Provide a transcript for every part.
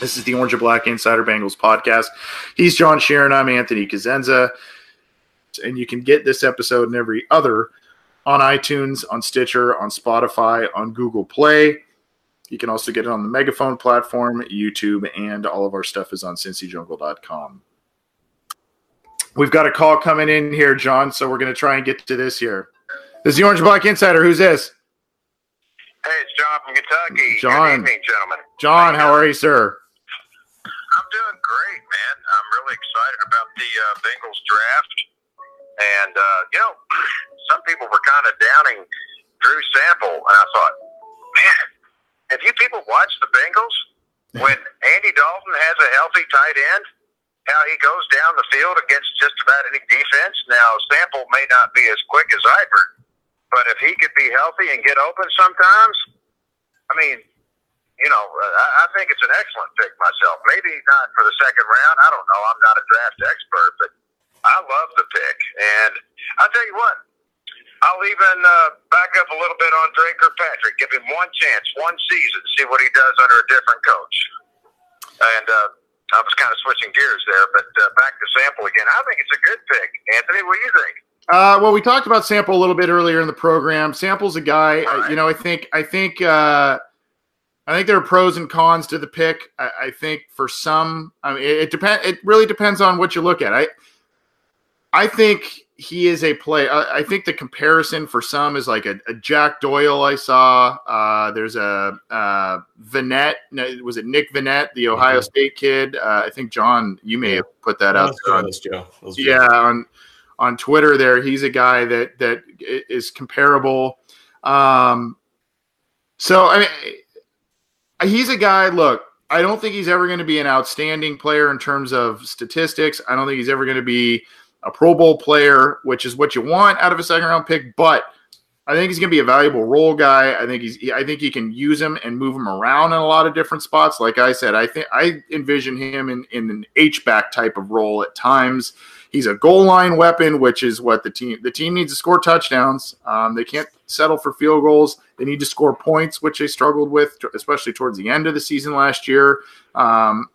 This is the Orange and Black Insider Bengals podcast. He's John Sheeran. I'm Anthony Cosenza. And you can get this episode and every other on iTunes, on Stitcher, on Spotify, on Google Play. You can also get it on the Megaphone platform, YouTube, and all of our stuff is on CincyJungle.com. We've got a call coming in here, John, so we're going to try and get to this here. This is the Orange and Black Insider. Who's this? Hey, it's John from Kentucky. John. Good evening, gentlemen. John, how are you, sir? I'm doing great, man. I'm really excited about the Bengals draft. And, you know, some people were kind of downing Drew Sample. And I thought, man, have you people watched the Bengals? When Andy Dalton has a healthy tight end, how he goes down the field against just about any defense. Now, Sample may not be as quick as Eifert, but if he could be healthy and get open sometimes, I mean, you know, I think it's an excellent pick myself. Maybe not for the second round. I don't know. I'm not a draft expert, but I love the pick. And I'll tell you what, I'll even back up a little bit on Drake or Patrick. Give him one chance, one season, see what he does under a different coach. And I was kind of switching gears there, but back to Sample again. I think it's a good pick. Anthony, what do you think? Well, we talked about Sample a little bit earlier in the program. Sample's a guy, right. You know, I think there are pros and cons to the pick. I think for some, I mean, it really depends on what you look at. I think he is a play. I think the comparison for some is like a Jack Doyle. I saw there's a Vannett. Was it Nick Vannett, the Ohio State kid? I think John, you may have put that out. That's Joe. Yeah, on Twitter there, he's a guy that is comparable. So I mean. He's a guy, look, I don't think he's ever going to be an outstanding player in terms of statistics. I don't think he's ever going to be a Pro Bowl player, which is what you want out of a second-round pick. But I think he's going to be a valuable role guy. I think he can use him and move him around in a lot of different spots. Like I said, I envision him in an H-back type of role at times. He's a goal-line weapon, which is what the team needs to score touchdowns. They can't settle for field goals. They need to score points, which they struggled with, especially towards the end of the season last year. And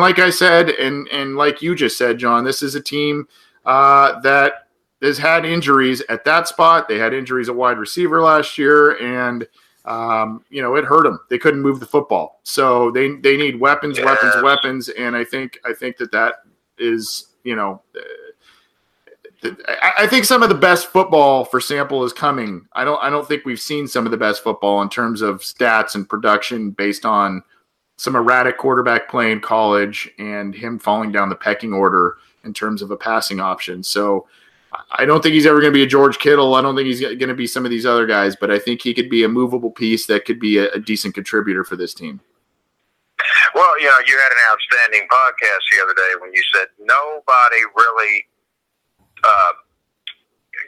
like I said, and like you just said, John, this is a team that has had injuries at that spot. They had injuries at wide receiver last year, and you know, it hurt them. They couldn't move the football, so they need weapons, yes. weapons. And I think that is, you know. I think some of the best football for Sample is coming. I don't think we've seen some of the best football in terms of stats and production based on some erratic quarterback play in college and him falling down the pecking order in terms of a passing option. So I don't think he's ever going to be a George Kittle. I don't think he's going to be some of these other guys, but I think he could be a movable piece that could be a decent contributor for this team. Well, you know, you had an outstanding podcast the other day when you said nobody really –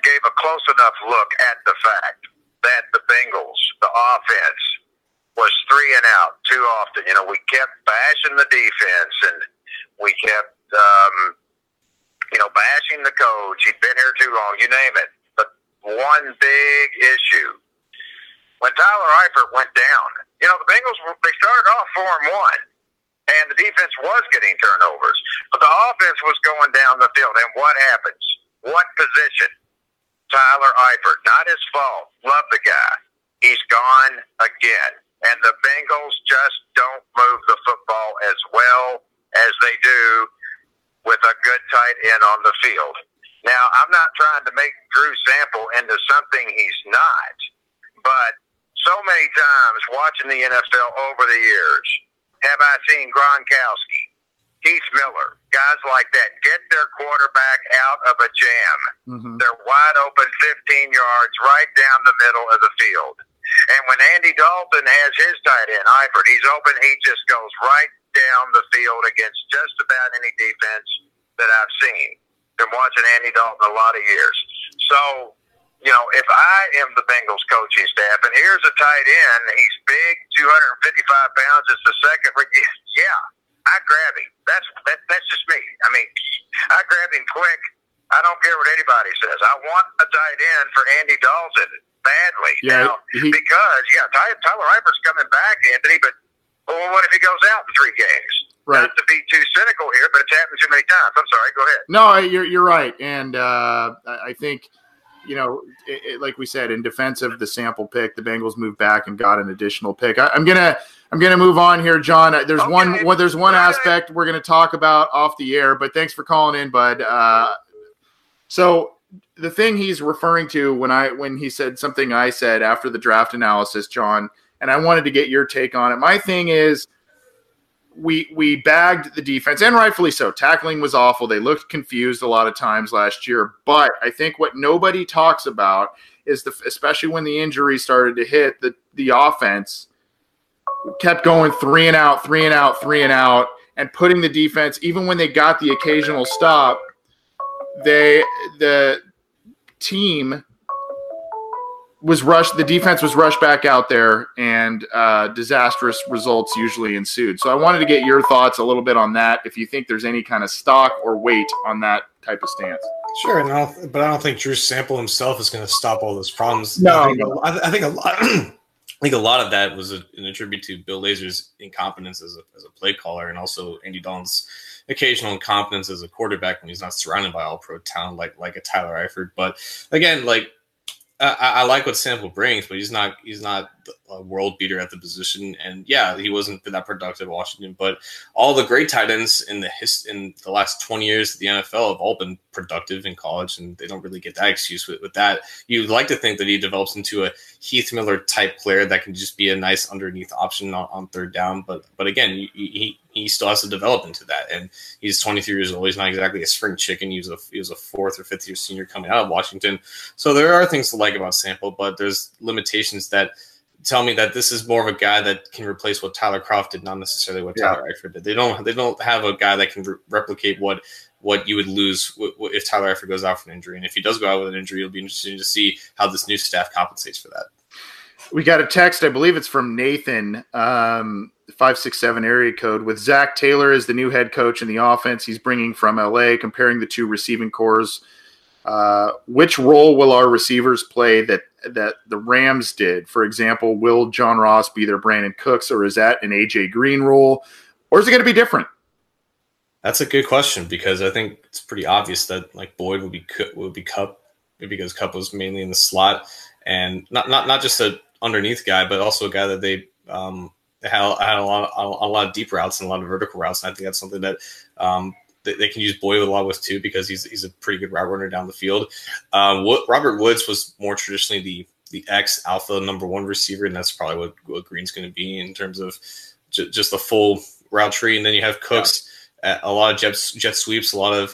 gave a close enough look at the fact that the Bengals, the offense, was 3 and out too often. You know, we kept bashing the defense, and we kept you know, bashing the coach. He'd been here too long, you name it. But one big issue, when Tyler Eifert went down, you know, the Bengals, they started off 4-1, and the defense was getting turnovers. But the offense was going down the field. And what happens? What position? Tyler Eifert. Not his fault. Love the guy. He's gone again. And the Bengals just don't move the football as well as they do with a good tight end on the field. Now, I'm not trying to make Drew Sample into something he's not, but so many times watching the NFL over the years, have I seen Gronkowski, Heath Miller, guys like that get their quarterback out of a jam. Mm-hmm. They're wide open 15 yards right down the middle of the field. And when Andy Dalton has his tight end, Eifert, he's open, he just goes right down the field against just about any defense that I've seen. Been watching Andy Dalton a lot of years. So, you know, if I am the Bengals coaching staff, and here's a tight end, he's big, 255 pounds, it's the second, yeah, I grab him. That's just me. I mean, I grab him quick. I don't care what anybody says. I want a tight end for Andy Dalton badly. Yeah, now, Tyler Eifert's coming back, Anthony, but well, what if he goes out in 3 games? Right. Not to be too cynical here, but it's happened too many times. I'm sorry, go ahead. No, you're right. And I think, you know, like we said, in defense of the Sample pick, the Bengals moved back and got an additional pick. I'm gonna move on here, John. There's okay. There's one aspect we're gonna talk about off the air, but thanks for calling in, bud. So the thing he's referring to when he said something I said after the draft analysis, John, and I wanted to get your take on it. My thing is we bagged the defense, and rightfully so. Tackling was awful. They looked confused a lot of times last year. But I think what nobody talks about is, especially when the injury started to hit, the offense kept going 3 and out, and putting the defense, even when they got the occasional stop, the defense was rushed back out there, and disastrous results usually ensued. So I wanted to get your thoughts a little bit on that, if you think there's any kind of stock or weight on that type of stance. Sure, but I don't think Drew Sample himself is going to stop all those problems. No, I think a lot of that was an attribute to Bill Lazor's incompetence as a play caller, and also Andy Dalton's occasional incompetence as a quarterback when he's not surrounded by all-pro talent like a Tyler Eifert. But again, like, I like what Sample brings, but he's not a world beater at the position. And yeah, he wasn't that productive at Washington, but all the great tight ends in the last 20 years of the NFL have all been productive in college, and they don't really get that excuse with that. You'd like to think that he develops into a Heath Miller type player that can just be a nice underneath option on third down. But again, he still has to develop into that. And he's 23 years old. He's not exactly a spring chicken. He was a 4th or 5th year senior coming out of Washington. So there are things to like about Sample, but there's limitations that tell me that this is more of a guy that can replace what Tyler Kroft did, not necessarily what Tyler Eifert did. They don't have a guy that can replicate what you would lose if Tyler Eifert goes out for an injury. And if he does go out with an injury, it'll be interesting to see how this new staff compensates for that. We got a text, I believe it's from Nathan, 567 area code, with Zach Taylor as the new head coach in the offense he's bringing from LA, comparing the two receiving cores. Which role will our receivers play that the Rams did? For example, will John Ross be their Brandon Cooks, or is that an AJ Green role, or is it going to be different? That's a good question, because I think it's pretty obvious that, like, Boyd would be Kupp, because Kupp was mainly in the slot, and not just an underneath guy, but also a guy that they had a lot of deep routes and a lot of vertical routes, and I think that's something that they can use Boyd a lot with too, because he's a pretty good route runner down the field. Robert Woods was more traditionally the ex-alpha number 1 receiver, and that's probably what Green's going to be in terms of just the full route tree. And then you have Cooks, a lot of jet sweeps, a lot of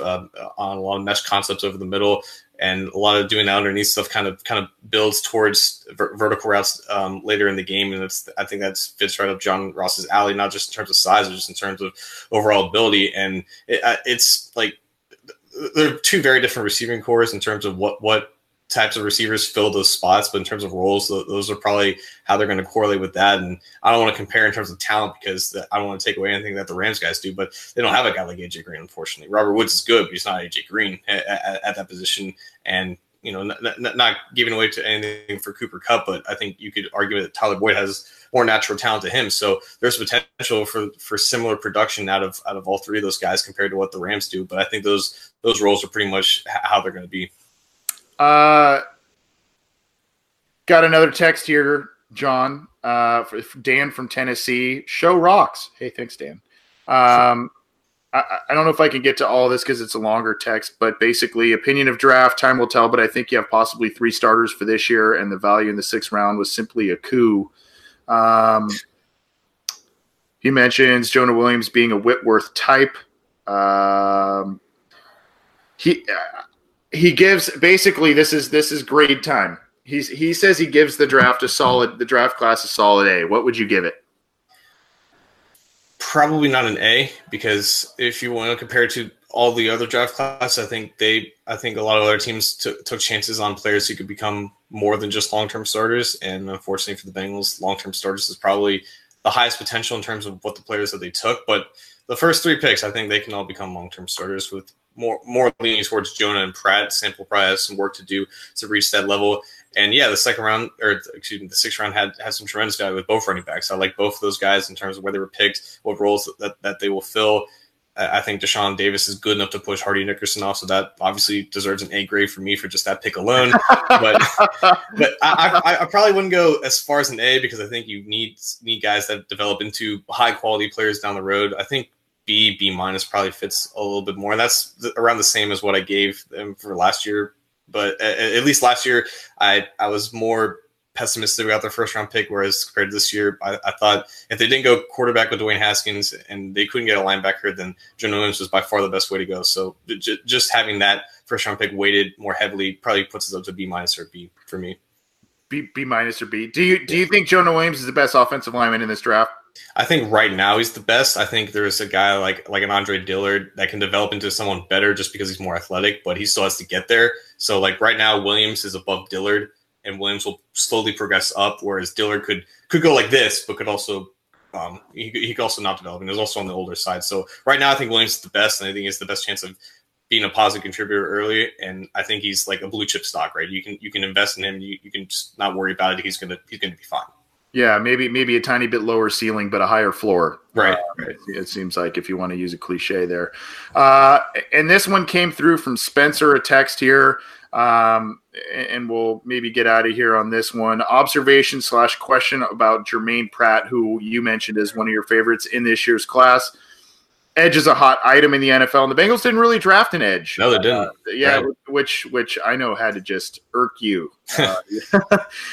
mesh concepts over the middle, and a lot of doing that underneath stuff. Kind of builds towards vertical routes later in the game, and I think that fits right up John Ross's alley, not just in terms of size, but just in terms of overall ability. And it's like they're two very different receiving cores in terms of what types of receivers fill those spots, but in terms of roles, those are probably how they're going to correlate with that. And I don't want to compare in terms of talent because I don't want to take away anything that the Rams guys do, but they don't have a guy like AJ Green, unfortunately. Robert Woods is good, but he's not AJ Green at that position. And, you know, not giving away to anything for Cooper Kupp, but I think you could argue that Tyler Boyd has more natural talent to him. So there's potential for similar production out of all three of those guys compared to what the Rams do. But I think those roles are pretty much how they're going to be. Got another text here, John, for Dan from Tennessee. Show rocks. Hey, thanks, Dan. I don't know if I can get to all this because it's a longer text, but basically opinion of draft, time will tell, but I think you have possibly three starters for this year, and the value in the sixth round was simply a coup. He mentions Jonah Williams being a Whitworth type. He gives basically this is grade time. He says he gives the draft class a solid A. What would you give it? Probably not an A, because if you want to compare it to all the other draft class, I think a lot of other teams took chances on players who could become more than just long-term starters. And unfortunately for the Bengals, long-term starters is probably the highest potential in terms of what the players that they took. But the first three picks, I think they can all become long-term starters with more leaning towards Jonah and Pratt. Sample probably has some work to do to reach that level. And yeah, the sixth round had some tremendous value with both running backs. I like both of those guys in terms of where they were picked, what roles that they will fill. I think Deshaun Davis is good enough to push Hardy Nickerson off, so that obviously deserves an A grade for me for just that pick alone. But I probably wouldn't go as far as an A because I think you need guys that develop into high quality players down the road. I think B minus probably fits a little bit more. That's around the same as what I gave them for last year. But at least last year, I was more pessimistic about their first-round pick, whereas compared to this year, I thought if they didn't go quarterback with Dwayne Haskins and they couldn't get a linebacker, then Jonah Williams was by far the best way to go. So just having that first-round pick weighted more heavily probably puts us up to B- or B for me. B- or B. Do you think Jonah Williams is the best offensive lineman in this draft? I think right now he's the best. I think there's a guy like an Andre Dillard that can develop into someone better just because he's more athletic, but he still has to get there. So like right now, Williams is above Dillard, and Williams will slowly progress up, whereas Dillard could go like this, but could also he could also not develop, and he's also on the older side. So right now, I think Williams is the best, and I think he has the best chance of being a positive contributor early. And I think he's like a blue chip stock, right? You can invest in him. You can just not worry about it. He's gonna be fine. Yeah, maybe a tiny bit lower ceiling, but a higher floor. Right. It seems like, if you want to use a cliche there. And this one came through from Spencer, a text here, and we'll maybe get out of here on this one. Observation/question about Germaine Pratt, who you mentioned as one of your favorites in this year's class. Edge is a hot item in the NFL, and the Bengals didn't really draft an edge. No, they didn't. Right. which I know had to just irk you. They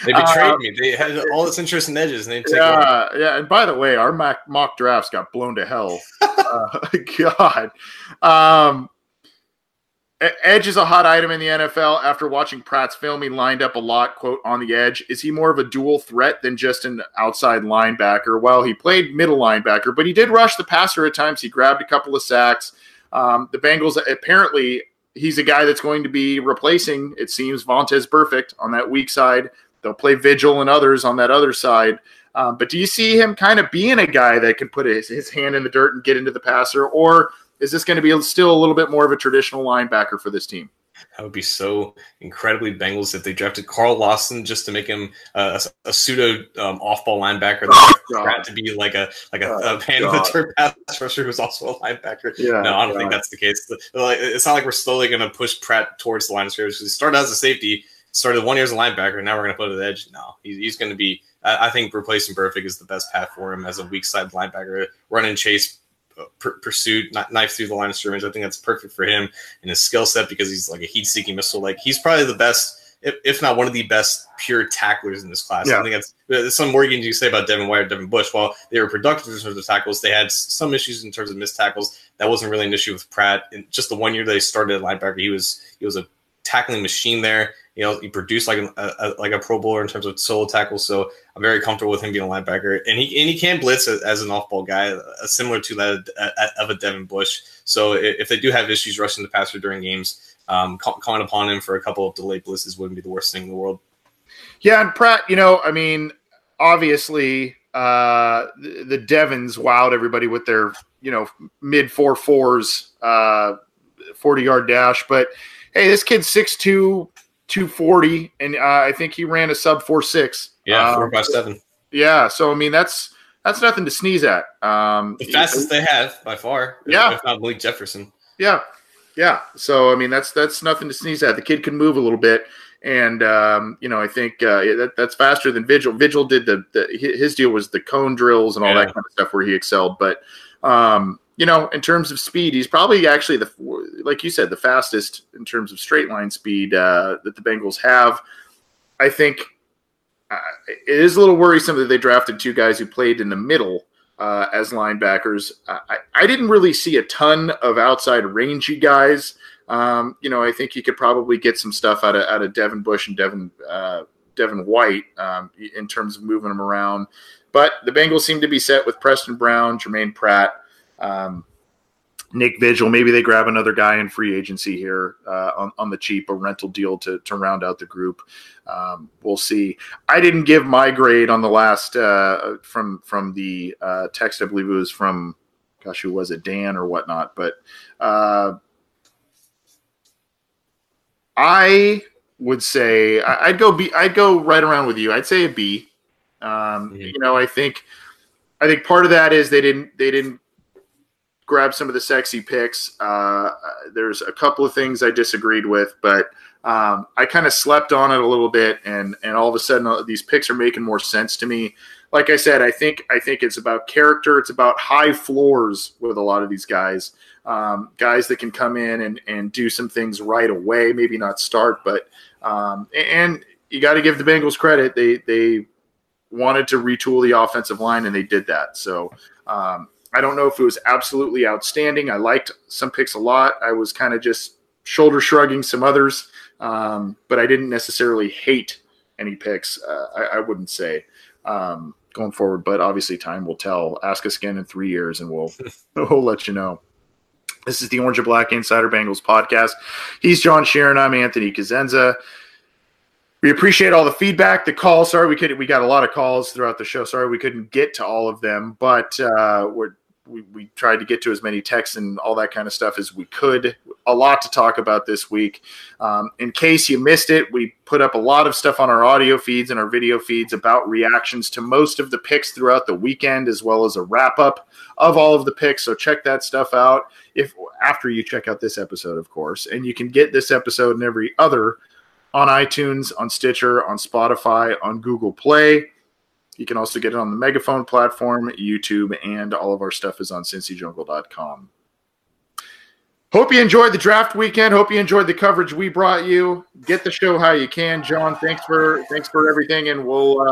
betrayed me. They had all this interest in edges, and they take yeah. And by the way, our mock drafts got blown to hell. God. Edge is a hot item in the NFL. After watching Pratt's film, he lined up a lot, quote, on the edge. Is he more of a dual threat than just an outside linebacker? Well, he played middle linebacker, but he did rush the passer at times. He grabbed a couple of sacks. The Bengals, apparently, he's a guy that's going to be replacing, it seems, Vontaze Burfict on that weak side. They'll play Vigil and others on that other side. But do you see him kind of being a guy that can put his hand in the dirt and get into the passer, or – is this going to be still a little bit more of a traditional linebacker for this team? That would be so incredibly Bengals if they drafted Carl Lawson just to make him a pseudo off-ball linebacker. Pratt to be like a pan of the turf pass rusher who's also a linebacker. Yeah, no, I don't think that's the case. It's not like we're slowly going to push Pratt towards the line of scrimmage. He started as a safety, started 1 year as a linebacker, and now we're going to put it at the edge. No, he's going to be. I think replacing Burfict is the best path for him as a weak side linebacker, run and chase. Pursuit, not knife through the line of scrimmage. I think that's perfect for him and his skill set because he's like a heat-seeking missile. Like he's probably the best, if not one of the best, pure tacklers in this class. Yeah. I think that's some more you can say about Devin White or Devin Bush. While they were productive in terms of tackles, they had some issues in terms of missed tackles. That wasn't really an issue with Pratt. And just the 1 year that he started at linebacker, he was a tackling machine there. You know, he produced like a Pro Bowler in terms of solo tackles, so I'm very comfortable with him being a linebacker. And he can blitz as an off-ball guy, similar to that of a Devin Bush. So if they do have issues rushing the passer during games, calling upon him for a couple of delayed blitzes wouldn't be the worst thing in the world. Yeah, and Pratt, you know, I mean, obviously the Devons wowed everybody with their, you know, mid 4.4s, 40-yard dash. But, hey, this kid's 6'2", 240, and I think he ran a sub 4.6. Yeah, 4.57. Yeah, so, I mean, that's nothing to sneeze at. The fastest they have by far. Yeah. If not Malik Jefferson. Yeah. Yeah. So, I mean, that's nothing to sneeze at. The kid can move a little bit. And, you know, I think that's faster than Vigil. Vigil did his deal was the cone drills and all that kind of stuff where he excelled. But, you know, in terms of speed, he's probably actually, like you said, the fastest in terms of straight line speed that the Bengals have. I think it is a little worrisome that they drafted two guys who played in the middle as linebackers. I didn't really see a ton of outside rangy guys. You know, I think you could probably get some stuff out of Devin Bush and Devin White in terms of moving them around. But the Bengals seem to be set with Preston Brown, Germaine Pratt, Nick Vigil. Maybe they grab another guy in free agency here on the cheap, a rental deal to round out the group. We'll see. I didn't give my grade on the last from the text. I believe it was from, gosh, who was it, Dan or whatnot? But I would say I'd go right around with you. I'd say a B. You know, I think part of that is they didn't grab some of the sexy picks. There's a couple of things I disagreed with, but I kind of slept on it a little bit, and all of a sudden these picks are making more sense to me. Like I said, I think it's about character. It's about high floors with a lot of these guys, guys that can come in and do some things right away, maybe not start, but and you got to give the Bengals credit. They wanted to retool the offensive line, and they did that. So I don't know if it was absolutely outstanding. I liked some picks a lot. I was kind of just shoulder shrugging some others, but I didn't necessarily hate any picks, I wouldn't say, going forward. But obviously time will tell. Ask us again in 3 years, and we'll let you know. This is the Orange and Black Insider Bengals podcast. He's John Sheeran. I'm Anthony Cosenza. We appreciate all the feedback, the calls. Sorry, we got a lot of calls throughout the show. Sorry, we couldn't get to all of them, but we tried to get to as many texts and all that kind of stuff as we could. A lot to talk about this week. In case you missed it, we put up a lot of stuff on our audio feeds and our video feeds about reactions to most of the picks throughout the weekend, as well as a wrap-up of all of the picks. So check that stuff out after you check out this episode, of course. And you can get this episode and every other on iTunes, on Stitcher, on Spotify, on Google Play. You can also get it on the Megaphone platform, YouTube, and all of our stuff is on CincyJungle.com. Hope you enjoyed the draft weekend. Hope you enjoyed the coverage we brought you. Get the show how you can. John, thanks for everything, and we'll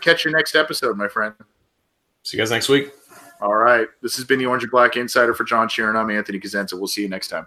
catch you next episode, my friend. See you guys next week. All right. This has been the Orange and Black Insider for John Sheeran. I'm Anthony Cosenza. We'll see you next time.